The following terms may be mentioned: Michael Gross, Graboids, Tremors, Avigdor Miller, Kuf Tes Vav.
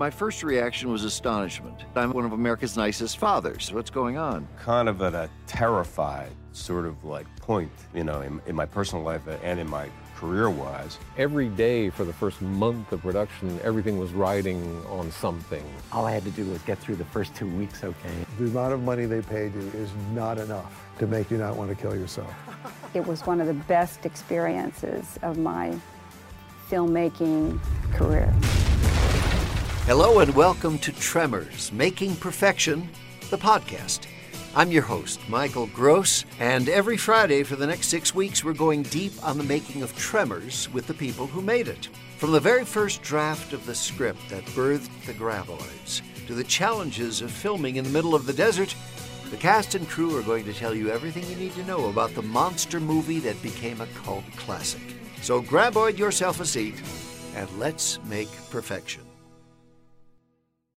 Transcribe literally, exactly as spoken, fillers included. My first reaction was astonishment. I'm one of America's nicest fathers. What's going on? Kind of at a terrified sort of like point, you know, in, in my personal life and in my career-wise. Every day for the first month of production, everything was riding on something. All I had to do was get through the first two weeks okay. The amount of money they paid you is not enough to make you not want to kill yourself. It was one of the best experiences of my filmmaking career. Hello and welcome to Tremors, Making Perfection, the podcast. I'm your host, Michael Gross, and every Friday for the next six weeks, we're going deep on the making of Tremors with the people who made it. From the very first draft of the script that birthed the Graboids to the challenges of filming in the middle of the desert, the cast and crew are going to tell you everything you need to know about the monster movie that became a cult classic. So Graboid yourself a seat, and let's make perfection.